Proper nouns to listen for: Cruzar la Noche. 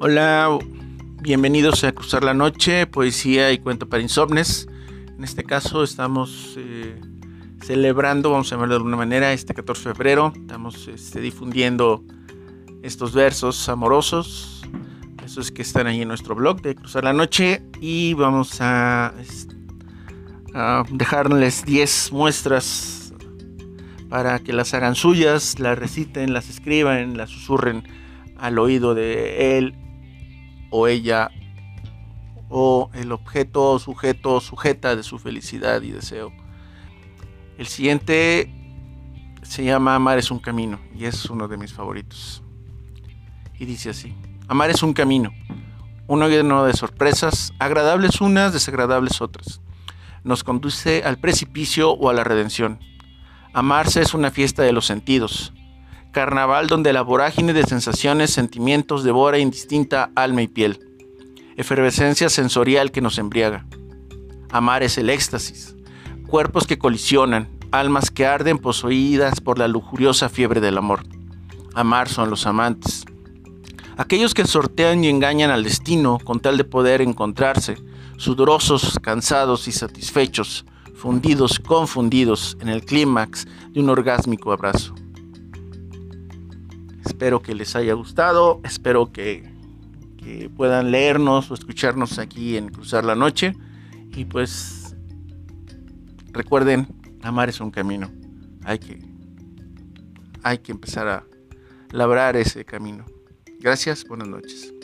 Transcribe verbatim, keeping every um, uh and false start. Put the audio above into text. Hola, bienvenidos a Cruzar la Noche, poesía y cuento para insomnes. En este caso estamos eh, celebrando, vamos a llamarlo de alguna manera, este catorce de febrero. Estamos este, difundiendo estos versos amorosos, esos que están ahí en nuestro blog de Cruzar la Noche. Y vamos a, a dejarles diez muestras para que las hagan suyas, las reciten, las escriban, las susurren al oído de él o ella, o el objeto, sujeto, sujeta de su felicidad y deseo. El siguiente se llama Amar es un camino, y es uno de mis favoritos, y dice así: amar es un camino, uno lleno de sorpresas, agradables unas, desagradables otras. Nos conduce al precipicio o a la redención. Amarse es una fiesta de los sentidos, carnaval donde la vorágine de sensaciones, sentimientos devora indistinta alma y piel, efervescencia sensorial que nos embriaga. Amar es el éxtasis, cuerpos que colisionan, almas que arden poseídas por la lujuriosa fiebre del amor. Amar son los amantes, aquellos que sortean y engañan al destino con tal de poder encontrarse, sudorosos, cansados y satisfechos, fundidos, confundidos en el clímax de un orgásmico abrazo. Espero que les haya gustado, espero que, que puedan leernos o escucharnos aquí en Cruzar la Noche. Y pues recuerden, amar es un camino, hay que, hay que empezar a labrar ese camino. Gracias, buenas noches.